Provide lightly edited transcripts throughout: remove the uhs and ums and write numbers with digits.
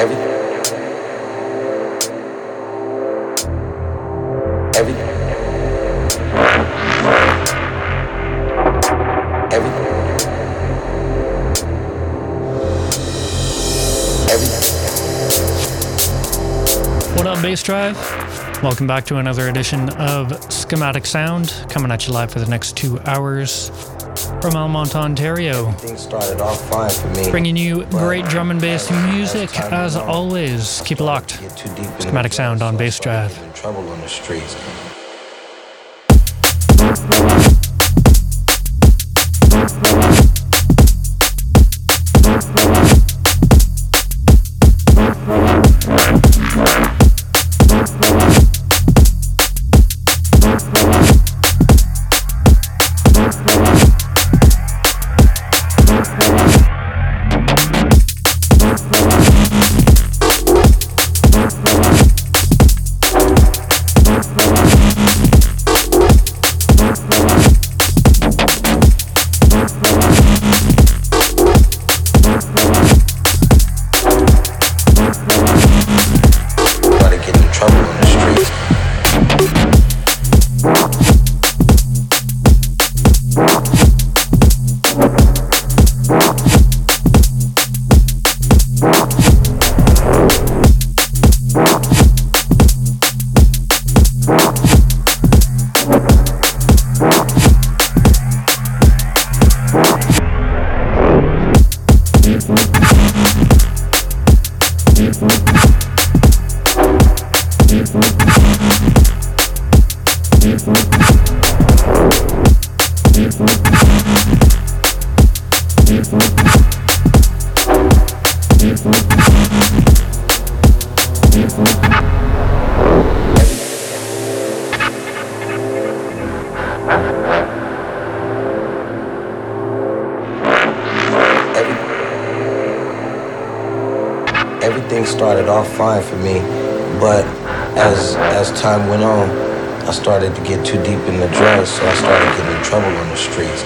What up, Bass Drive? Welcome back to another edition of Schematic Sound, coming at you live for the next 2 hours from Elmont, Ontario. Things started off fine for me. Bringing you great drum and bass music as always. Keep it locked. Schematic Sound on Bass Drive. Trouble on the streets. Everything started off fine for me, but as time went on, I started to get too deep in the drugs, so I started getting in trouble on the streets.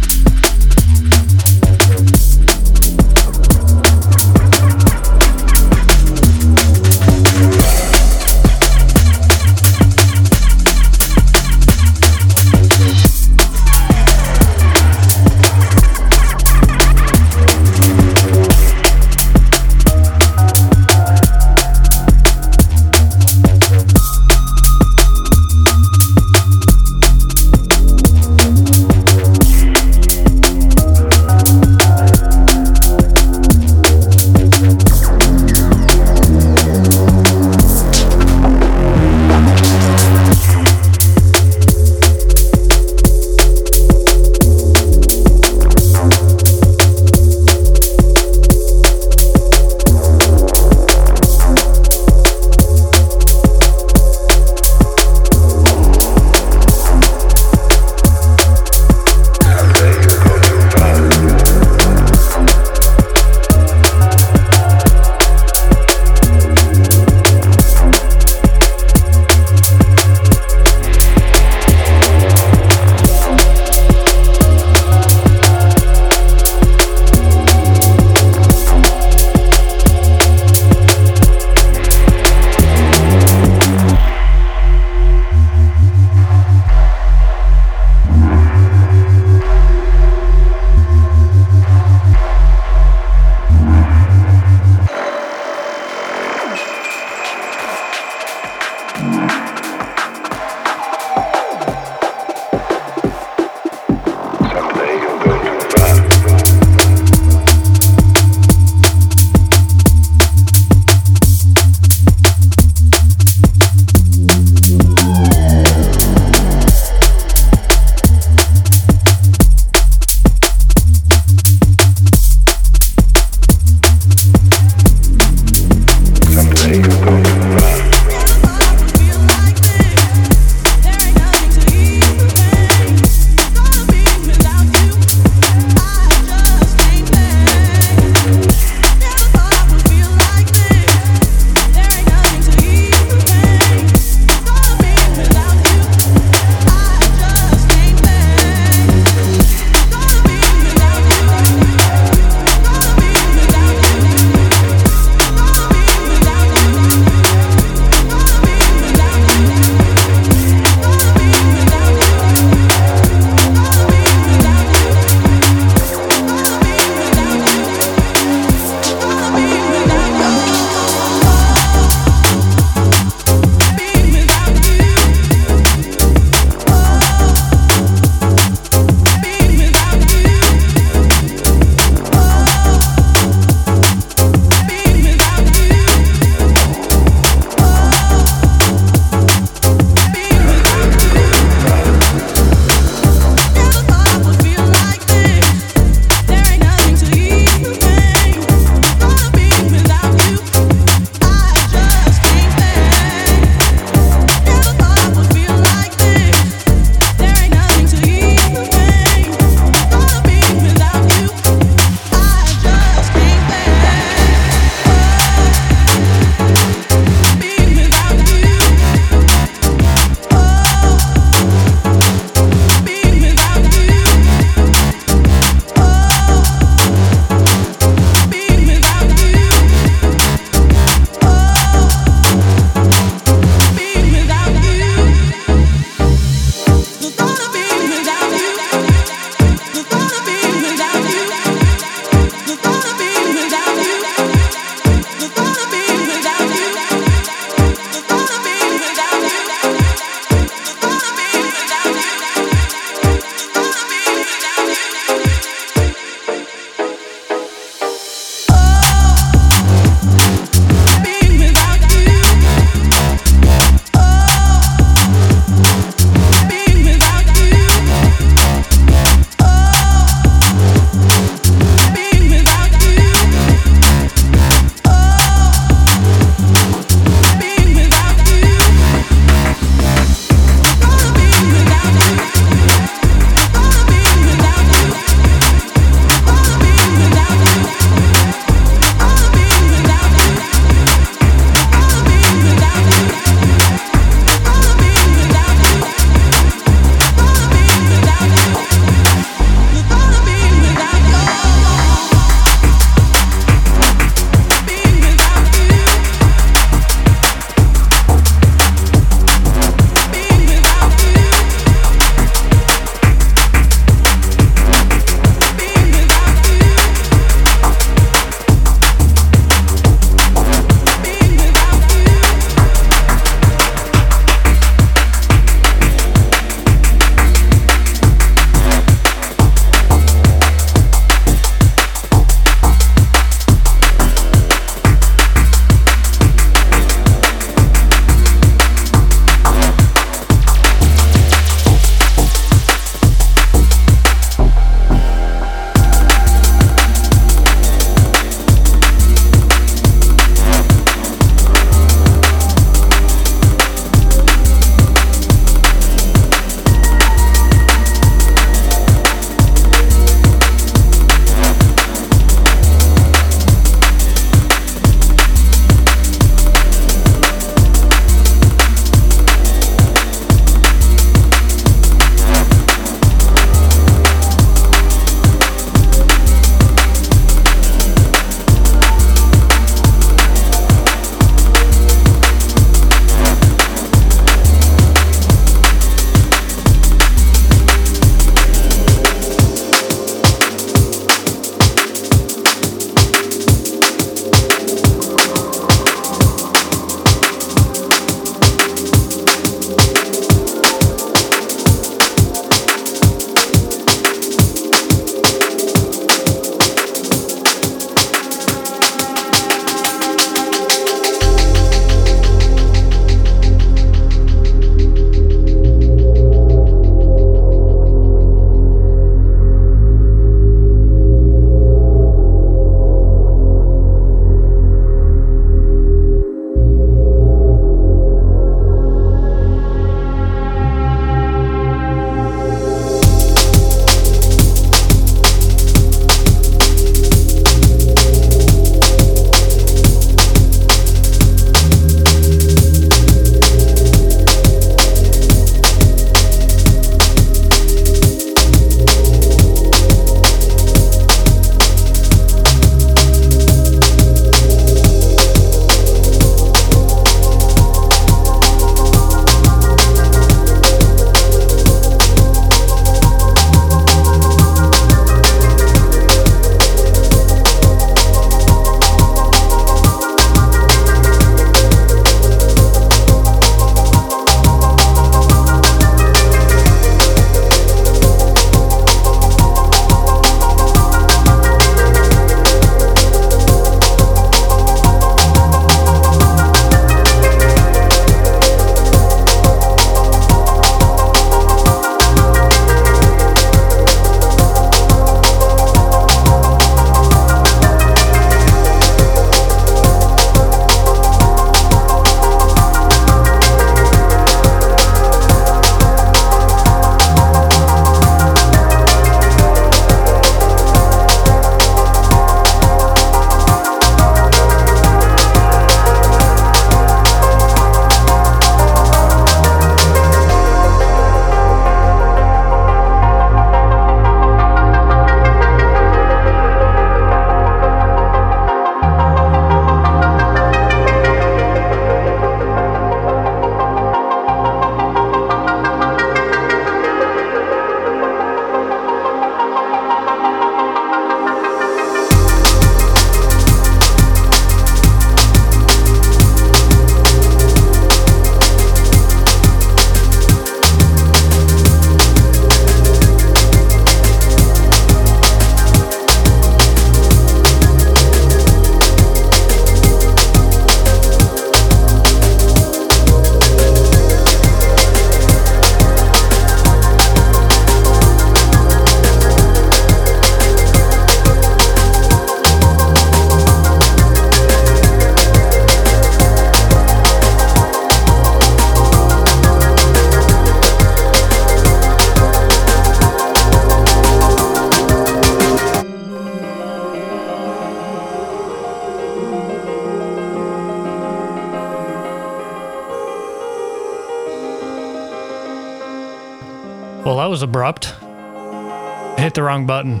that was abrupt. I hit the wrong button.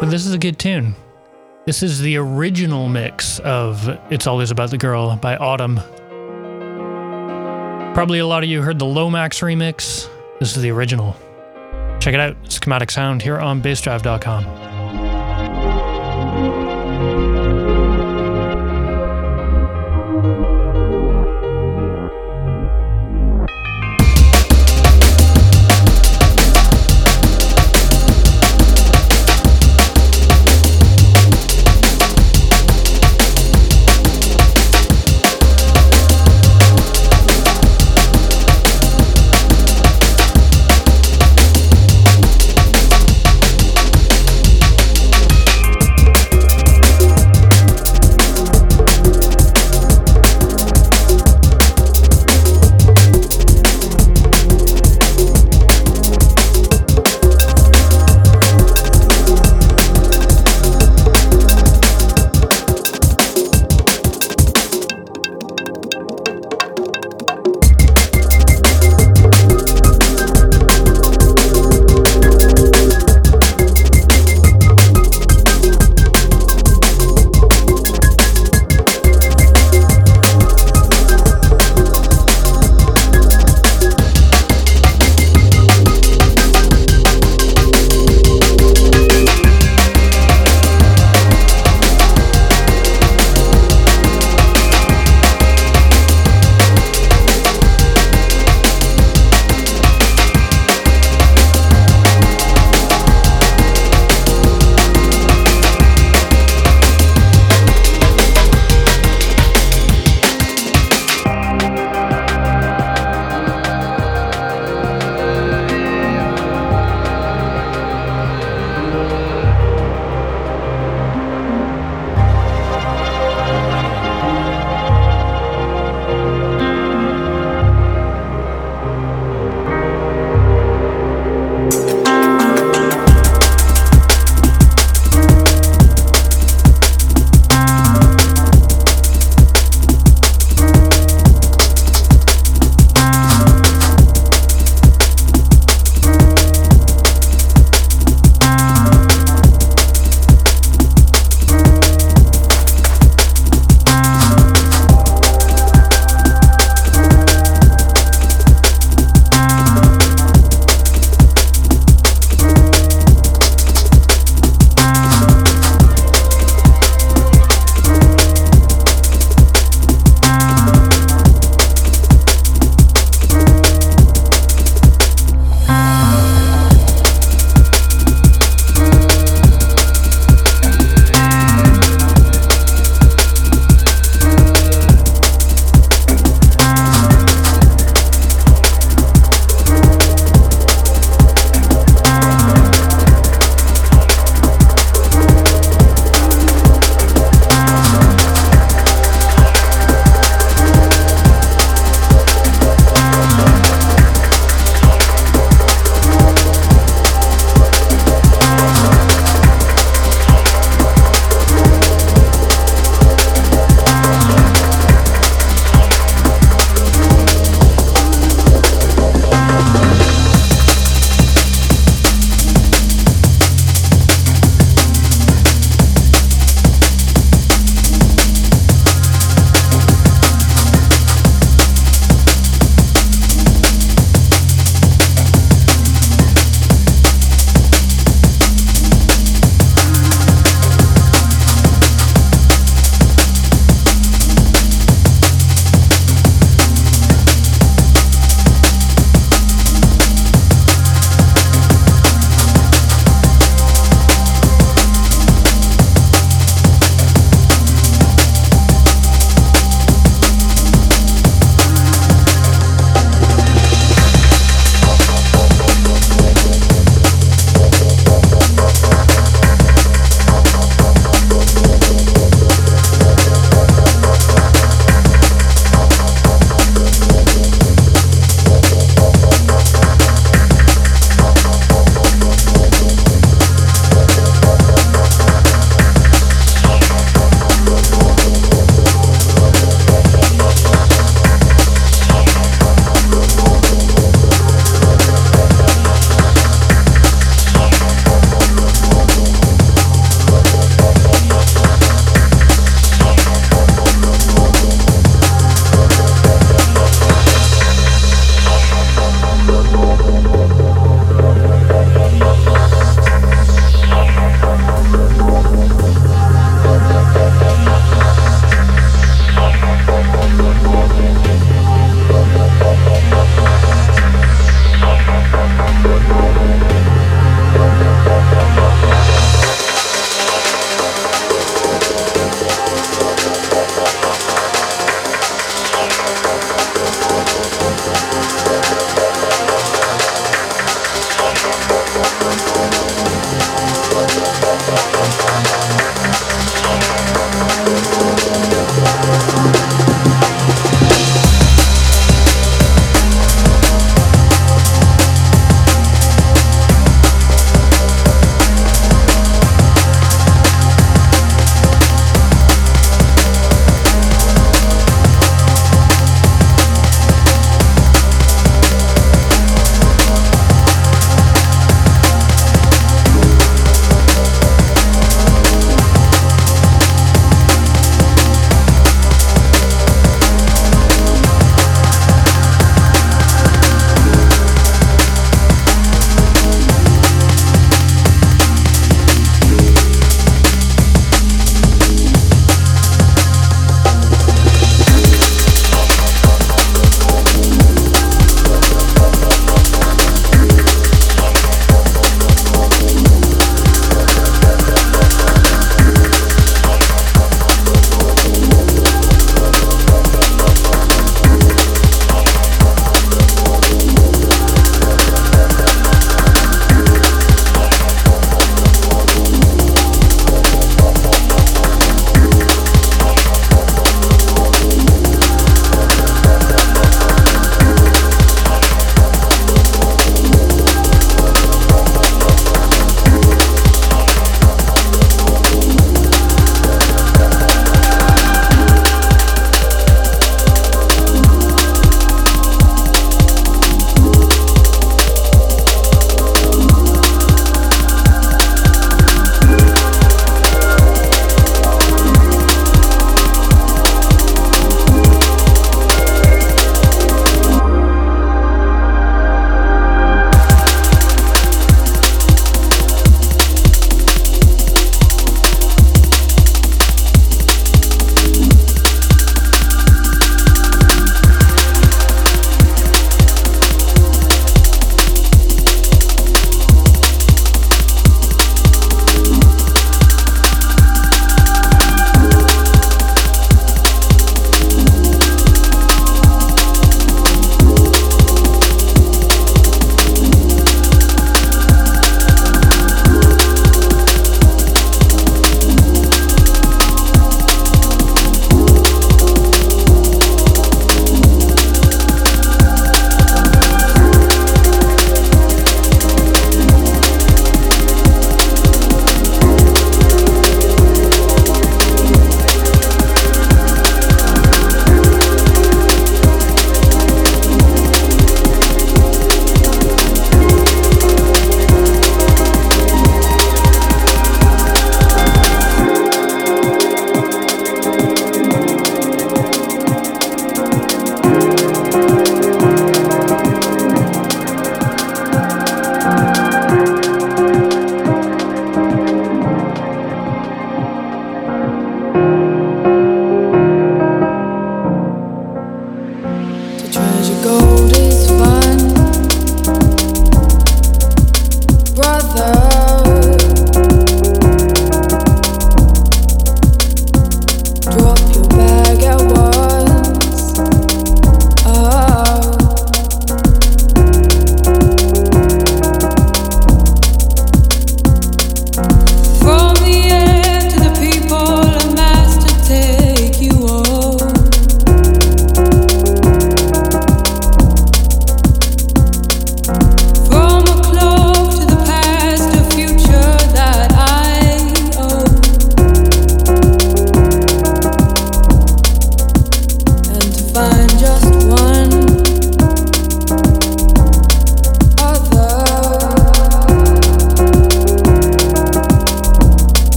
But this is a good tune. This is the original mix of It's Always About the Girl by Autumn. Probably a lot of you heard the Lomax remix. This is the original. Check it out. Schematic Sound here on BassDrive.com.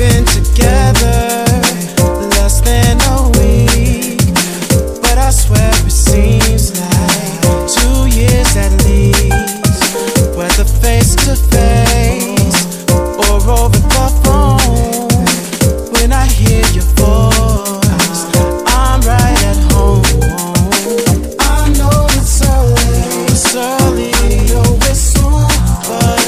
been together less than a week, but I swear it seems like 2 years at least. Whether face to face or over the phone, when I hear your voice, I'm right at home. I know it's early, I know it's soon, but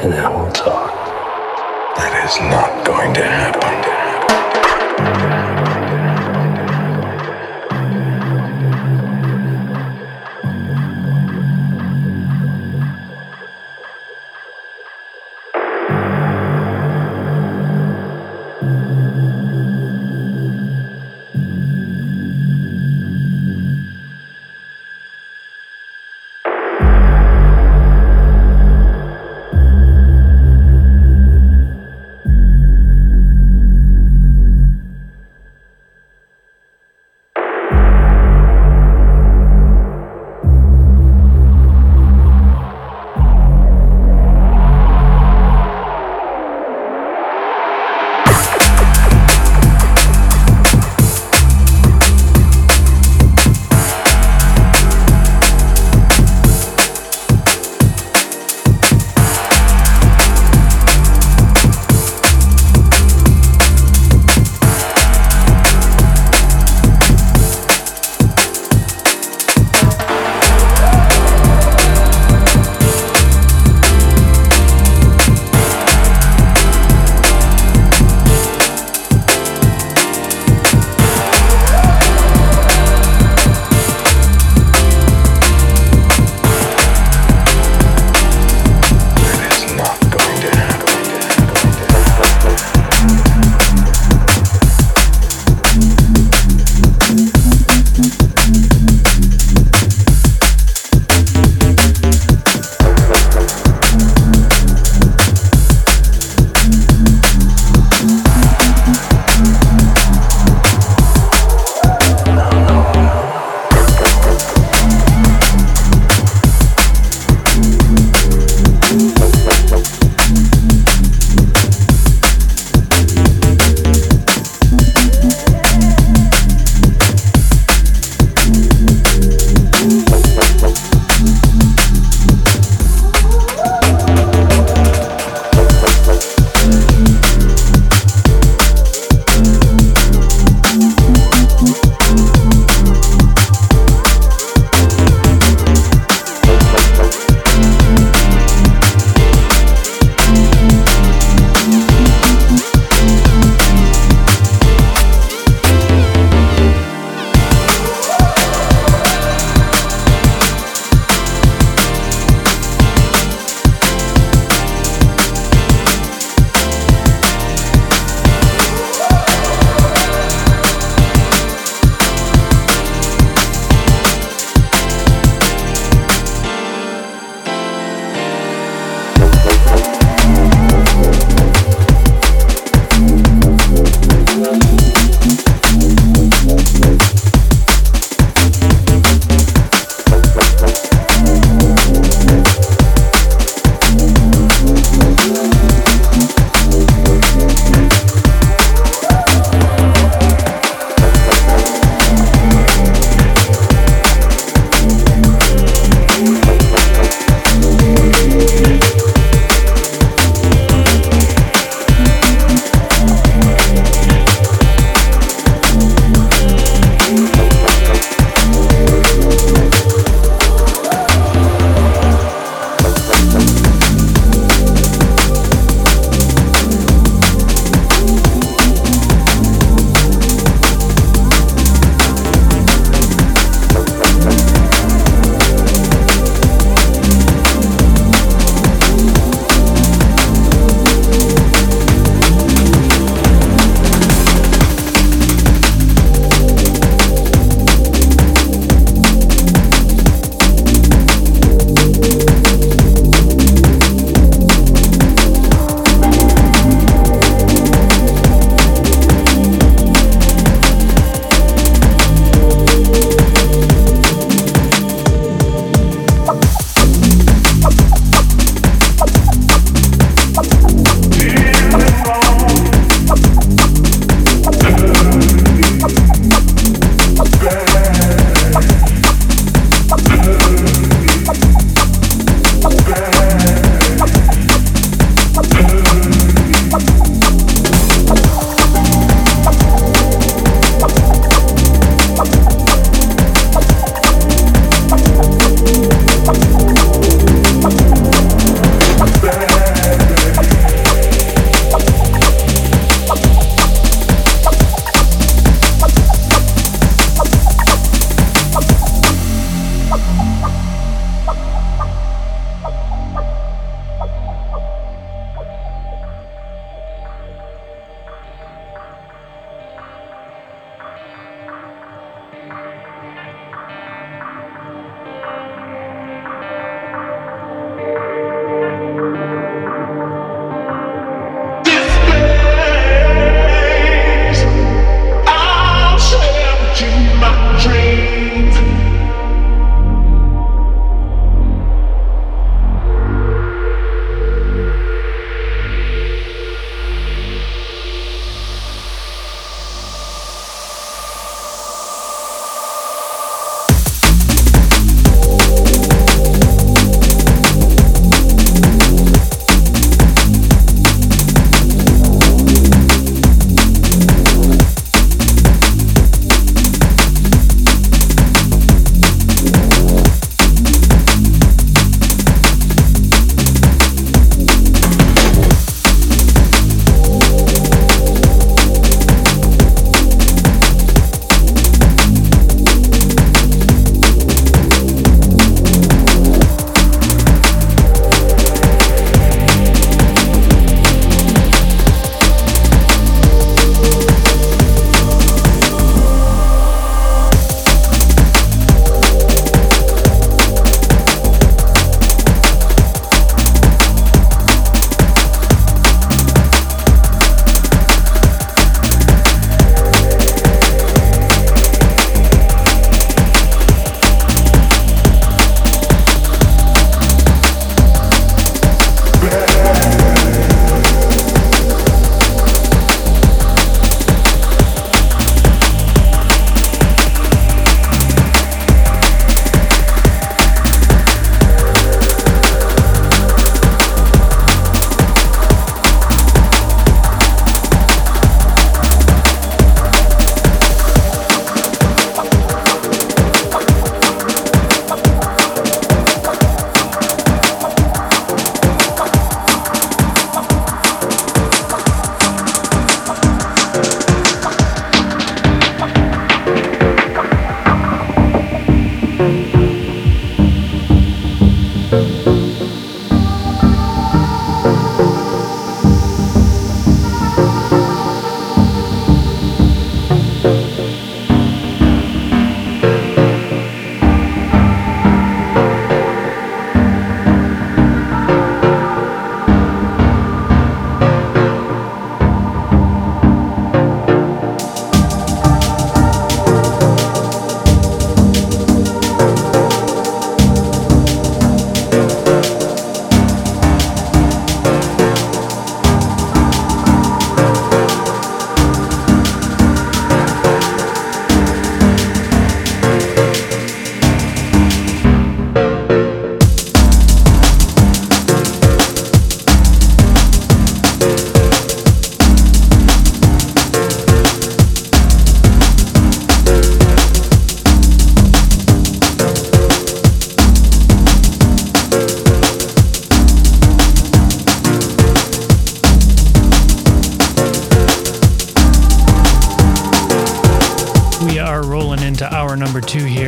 and then we'll talk. That is not going to happen.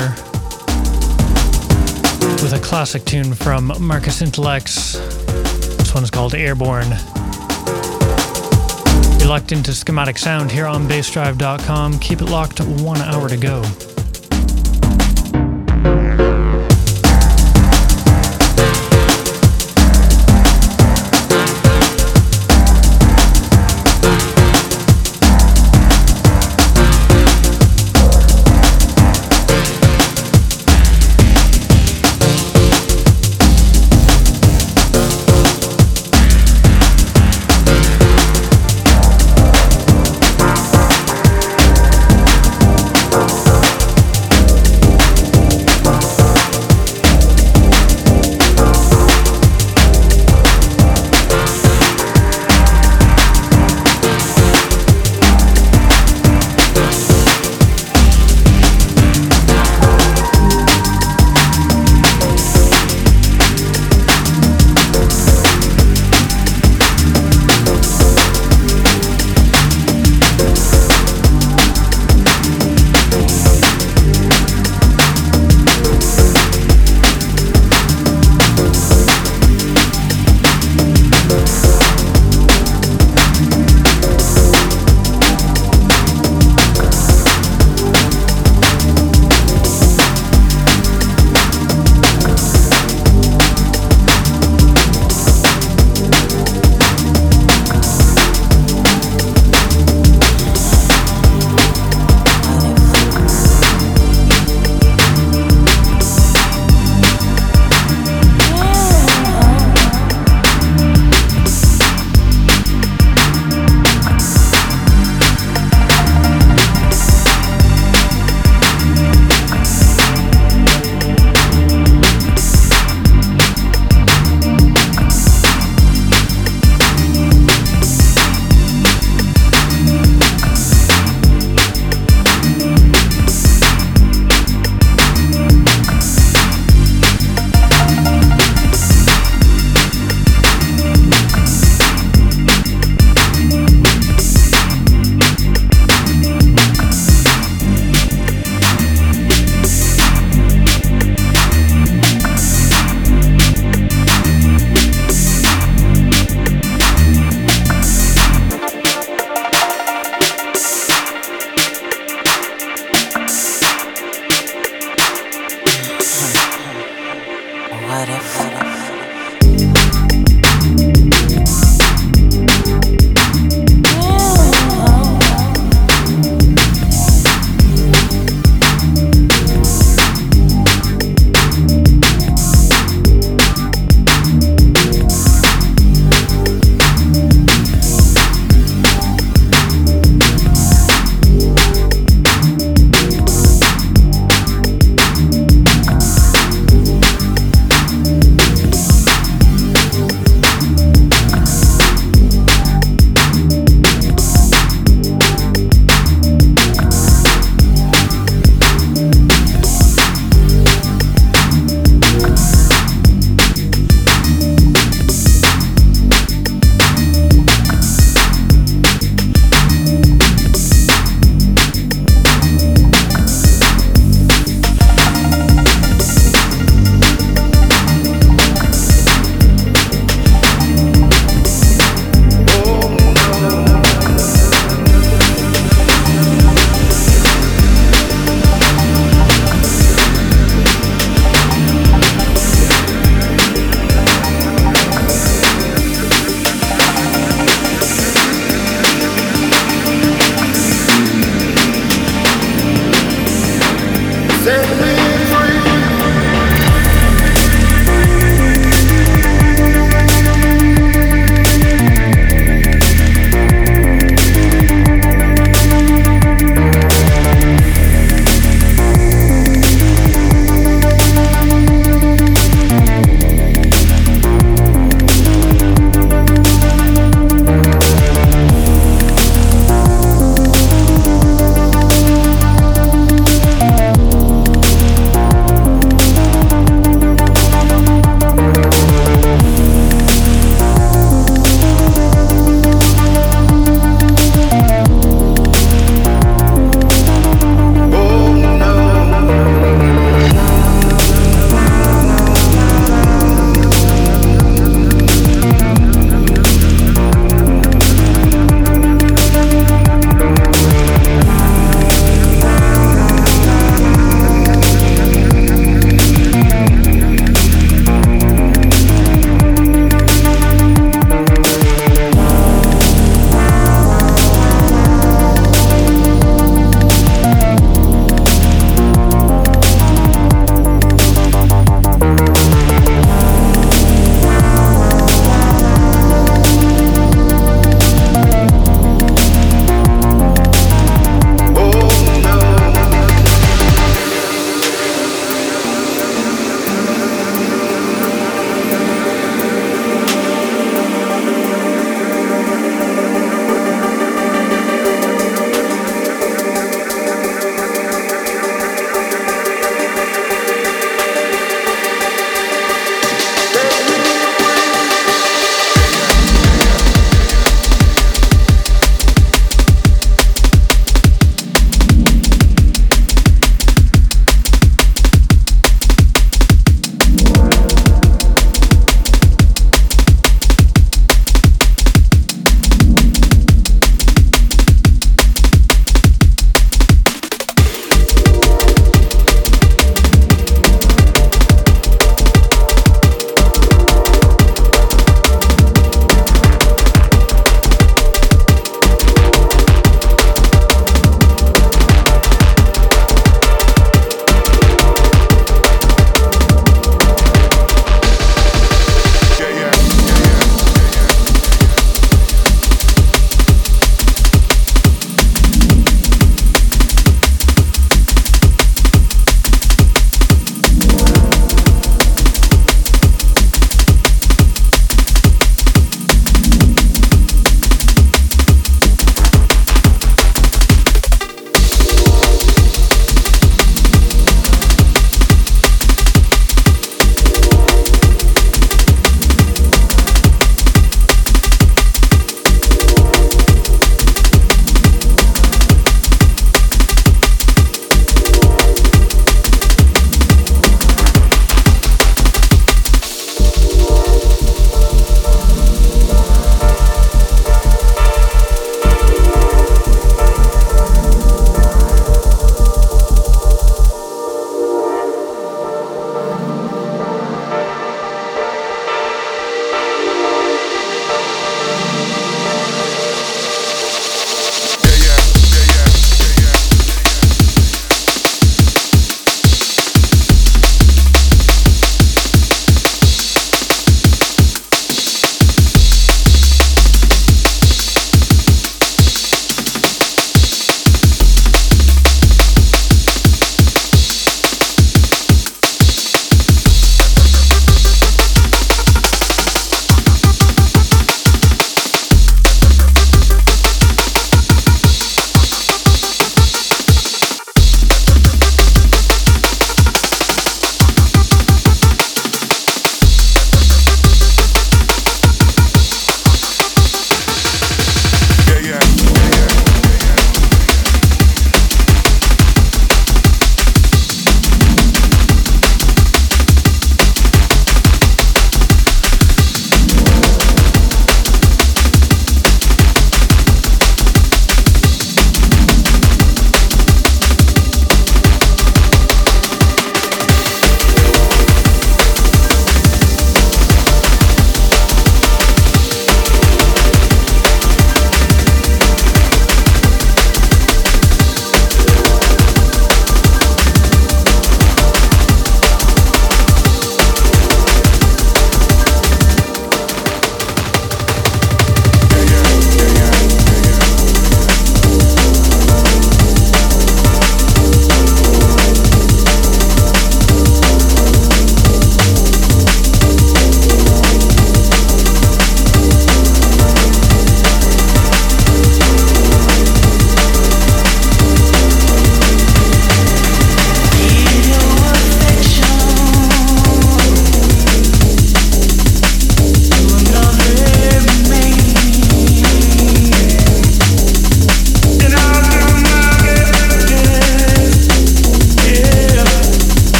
here with a classic tune from Marcus Intellects. This one's called Airborne. You're locked into Schematic Sound here on BassDrive.com. Keep it locked, 1 hour to go.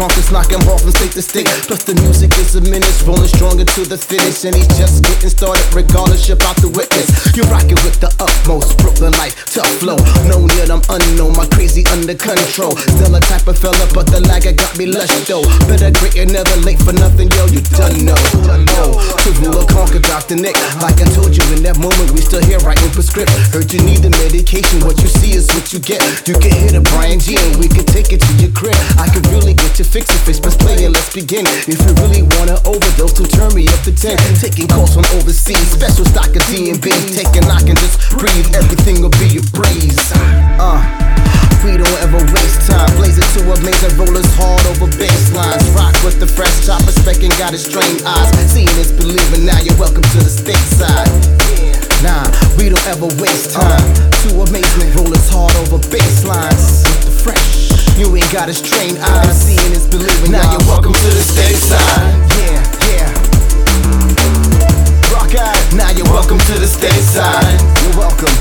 Conquest, knock him off and take the stick. Plus the music is a menace, rolling stronger to the finish. And he's just getting started, regardless about the witness. You're rocking with the utmost Brooklyn life, tough flow. Known yet I'm unknown, my crazy under control. Still a type of fella, but the lagger got me lush though. Better great, you're never late for nothing, yo, you done know. To rule or conquer, drop the neck. Like I told you in that moment, we still here writing for script. Heard you need the medication, what you see is what you get. You can hit a Brian G and we can take it to your crib. I can really get you fix it, fix, let's play and let's begin. If you really wanna overdose, to turn me up to 10. Taking calls from overseas, special stock of D&B. Taking knock and just breathe, everything will be a breeze. We don't ever waste time. Blaze it to a maze and roll us hard over baselines. Rock with the fresh chopper, specking got his strained eyes. Seeing is believing, now you're welcome to the stateside. Nah, we don't ever waste time. To amazement, roll us hard over baselines. With the fresh. You ain't got a strained eye, seeing is believing. Now you're welcome to the stateside. Yeah, yeah. Rock out. Now you're welcome to the stateside. You're welcome.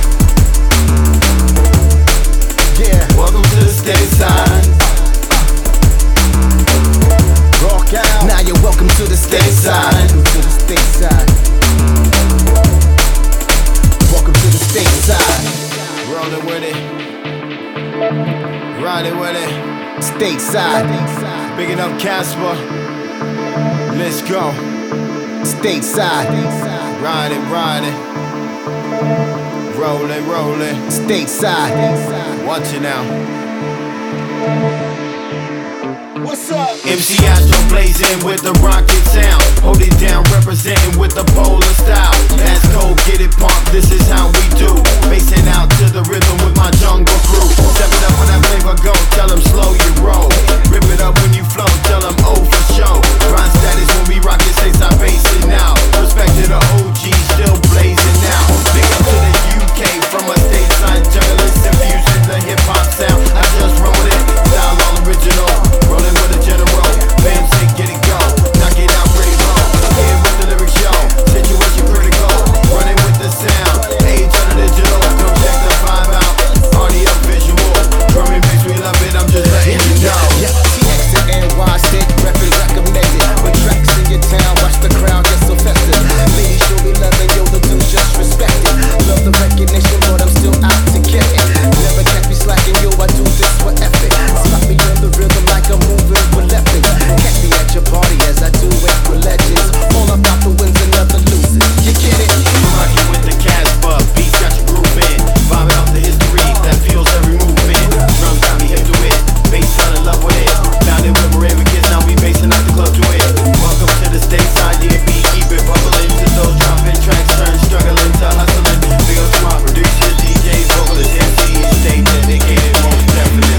Yeah. Welcome to the stateside. Rock out. Now you're welcome to the stateside. Welcome to the stateside. Welcome to the stateside. Rolling with it. Riding with it, stateside. Bigging up Casper. Let's go, stateside. Riding, riding, rolling, rolling, stateside. Watch it now. What's up? MCI still blazing with the rocket sound. Hold it down, representing with the bowler style. That's cold, get it pumped. This is how we do. Pacing out to the rhythm with my jungle crew. Step it up when that flavor go, tell them slow you roll. Rip it up when you flow, tell them oh for show. Grind status when we rock it, say I base it now. Respect to the OG, still blazing now. Big up to the UK from a stateside journalist. Infusing the hip hop sound, I just roll it. Style all original, rolling with a general. Bam, shake, get it go, knock it out pretty low. Here with the lyrics, yo, situation critical. Running with the sound, age of the digital. Come check the vibe out, party up visual. Drumming makes me love it, I'm just letting you know. Yeah, TX to NY, sick, reppin' recommended. With tracks in your town, watch the crowd get so festive. Ladies show me love and yo, the dudes just respect it. Love the recognition, but I'm still out to get it. Never catch me slacking, yo, I do this for effort. Slap me on the rhythm like I'm moving with leopard. Catch me at your party as I do it with legends. All about the wins and other losers, you get it? I'm rocking with the Casper, beat got your groove in. Vibing off the history that feels every movement. Drums got me hip to it, bass fell in love with it. Found it with Moravian kids, now we basing out the club to it. Welcome to the stateside, yeah, we keep it bubbling. To those dropping tracks, turn struggling to hustling. Big up to my producers, DJs, vocalists, MCs. Stay dedicated, most definitely.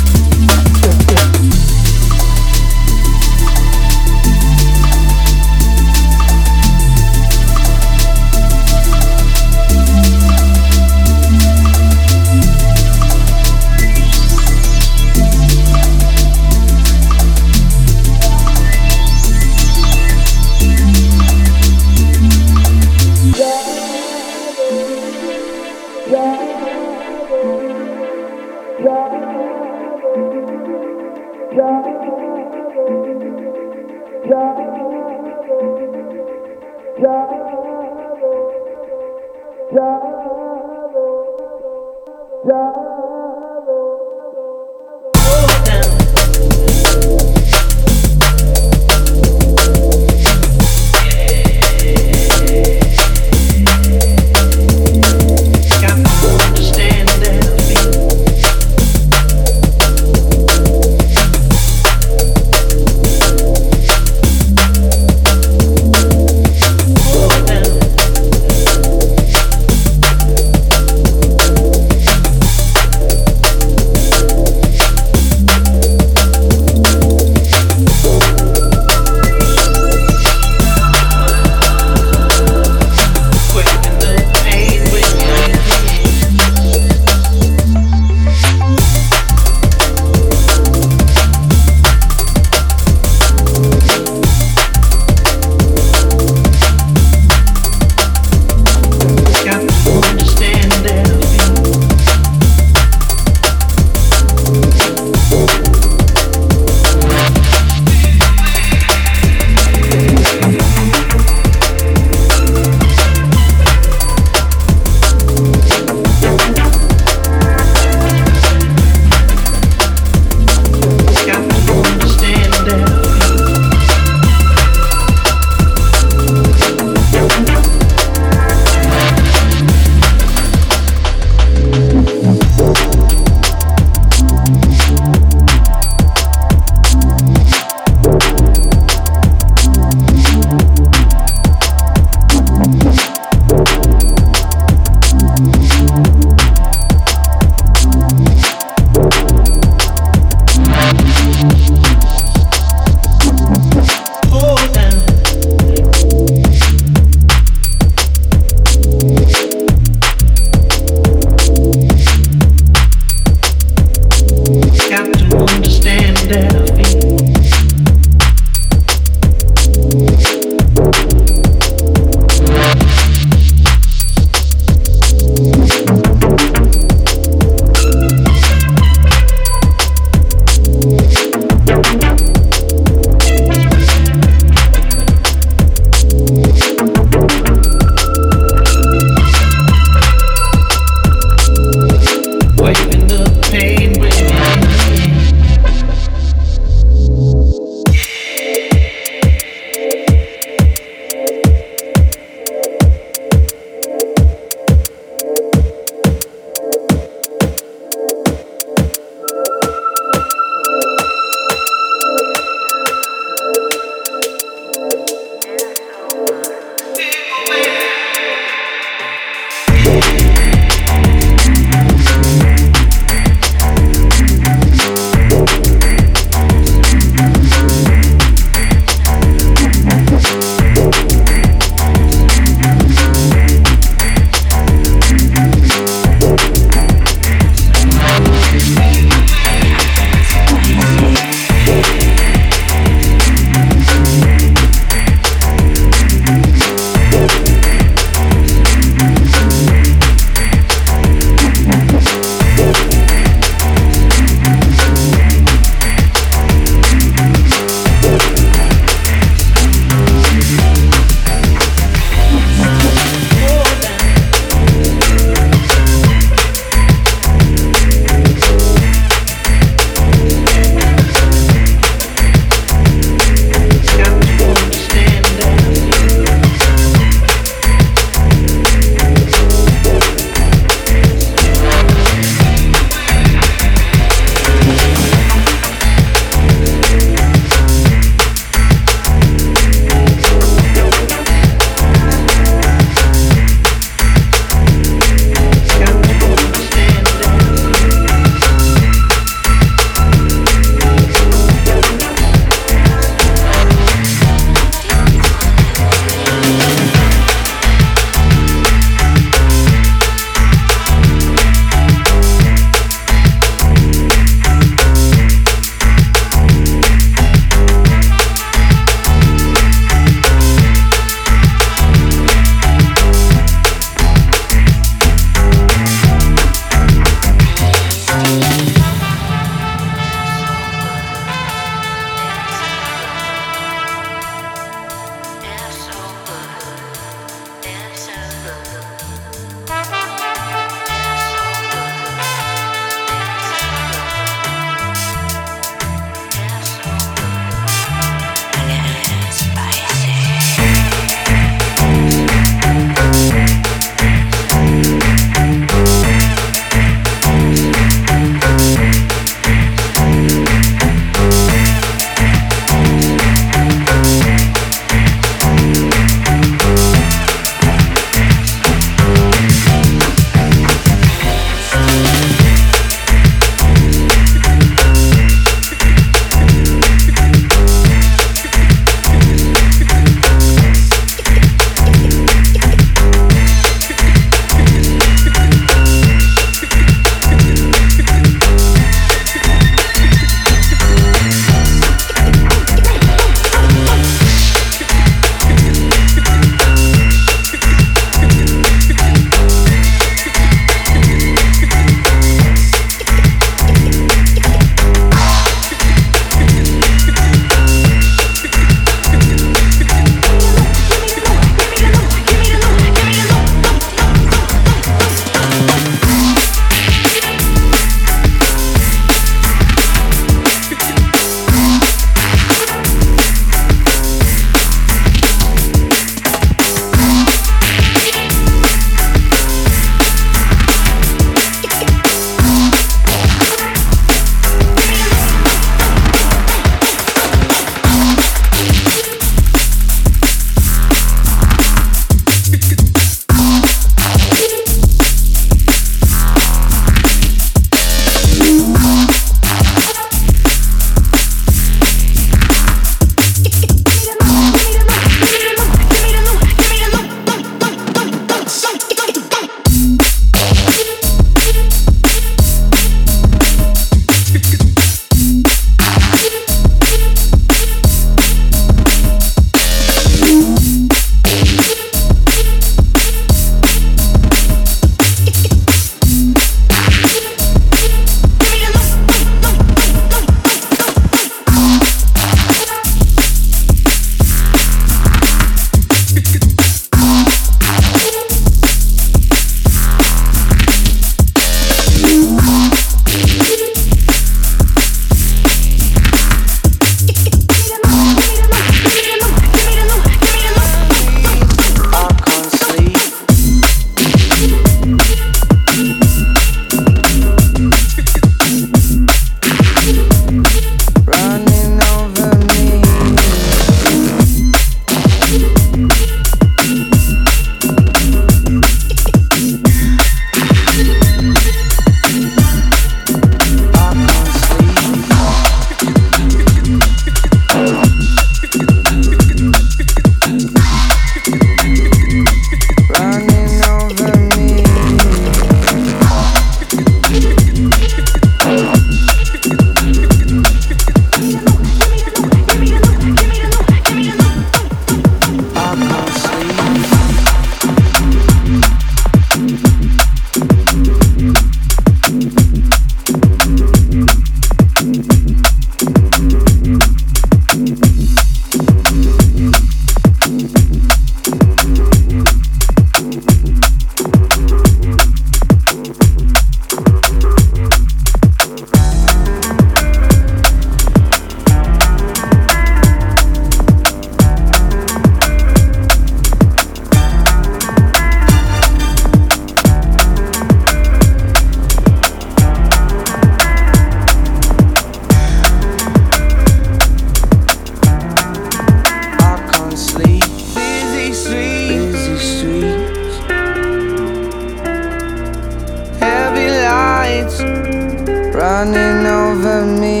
running over me.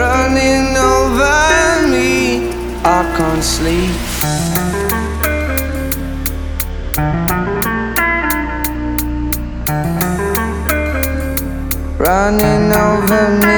Running over me. I can't sleep. Running over me.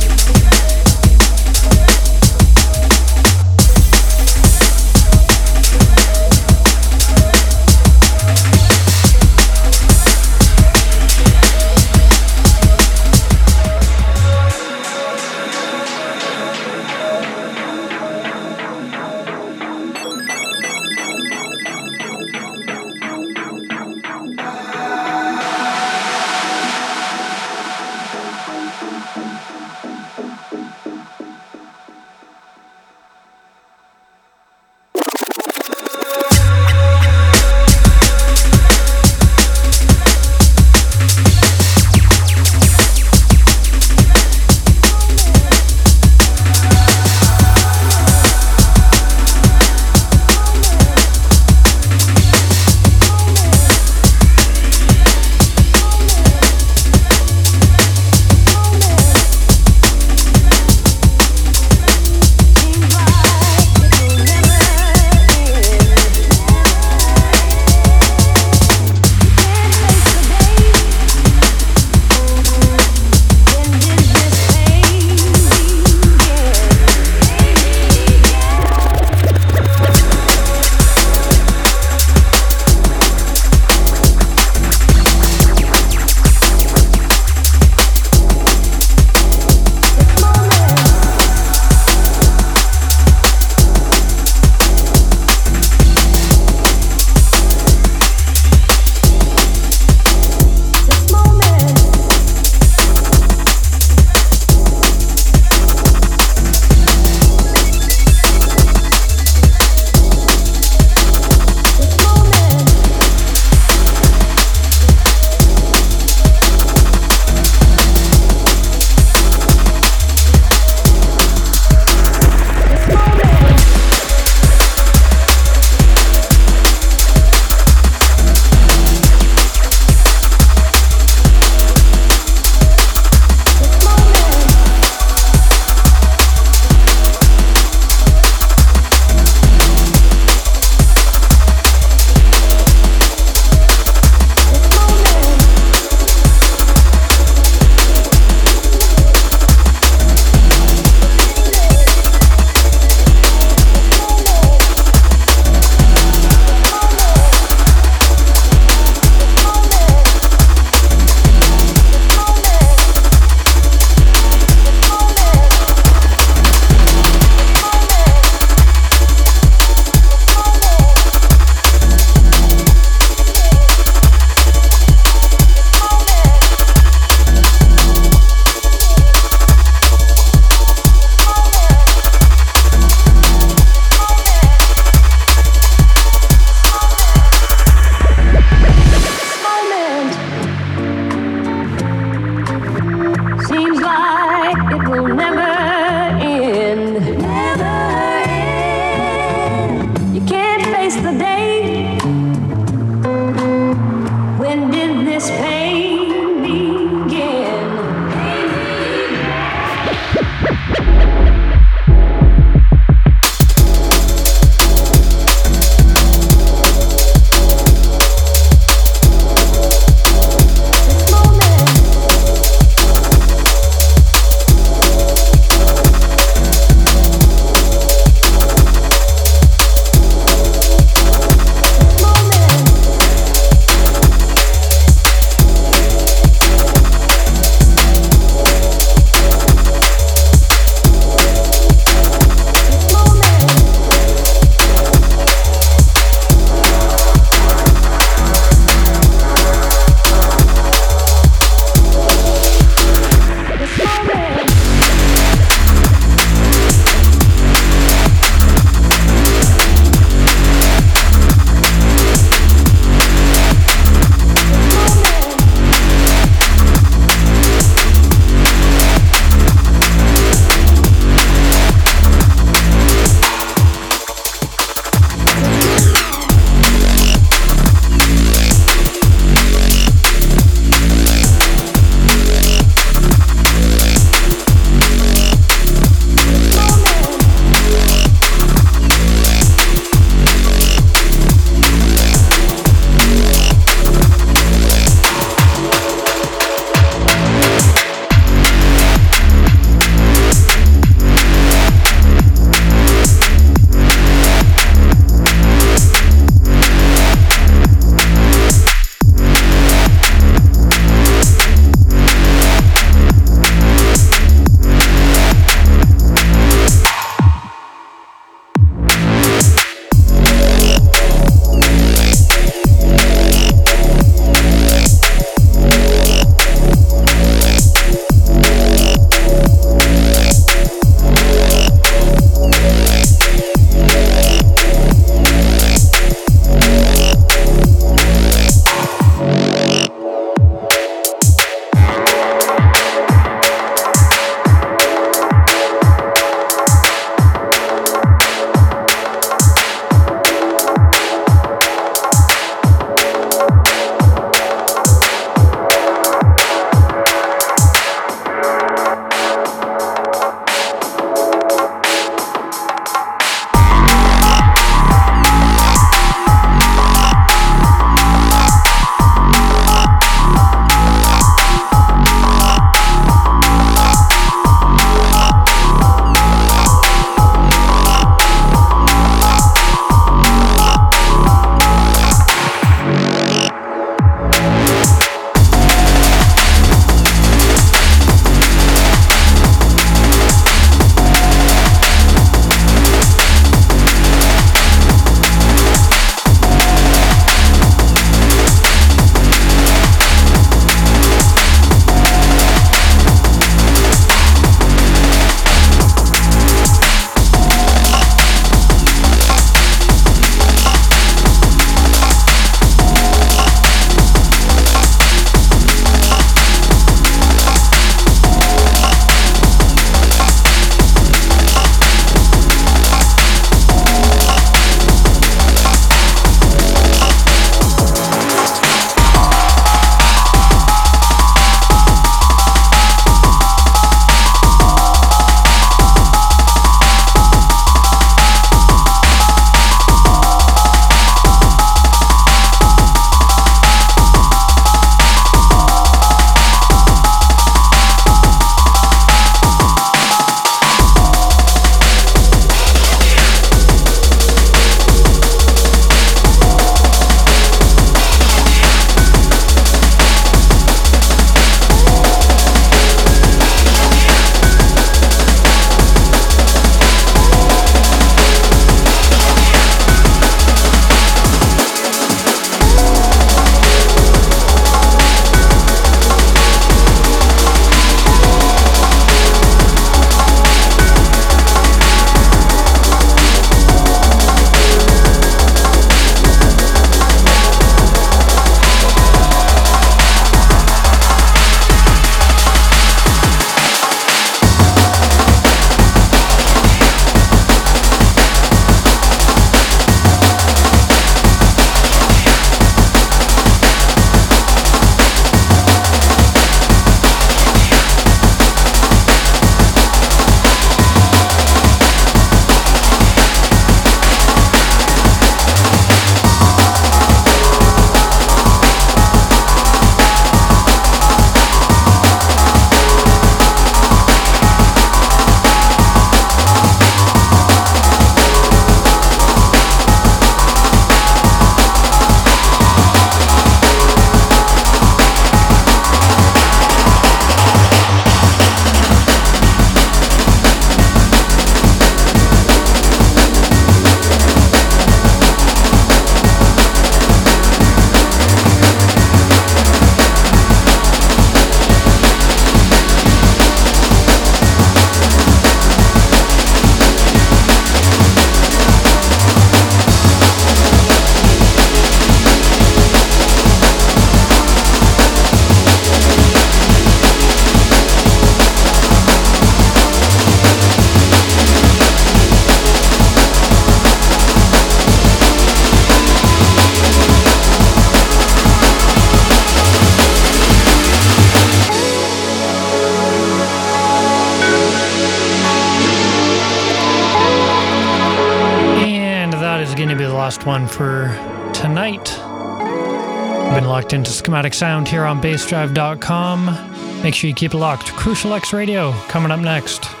is going to be the last one for tonight. I've been locked into Schematic Sound here on BassDrive.com. Make sure you keep it locked. Crucial X Radio coming up next.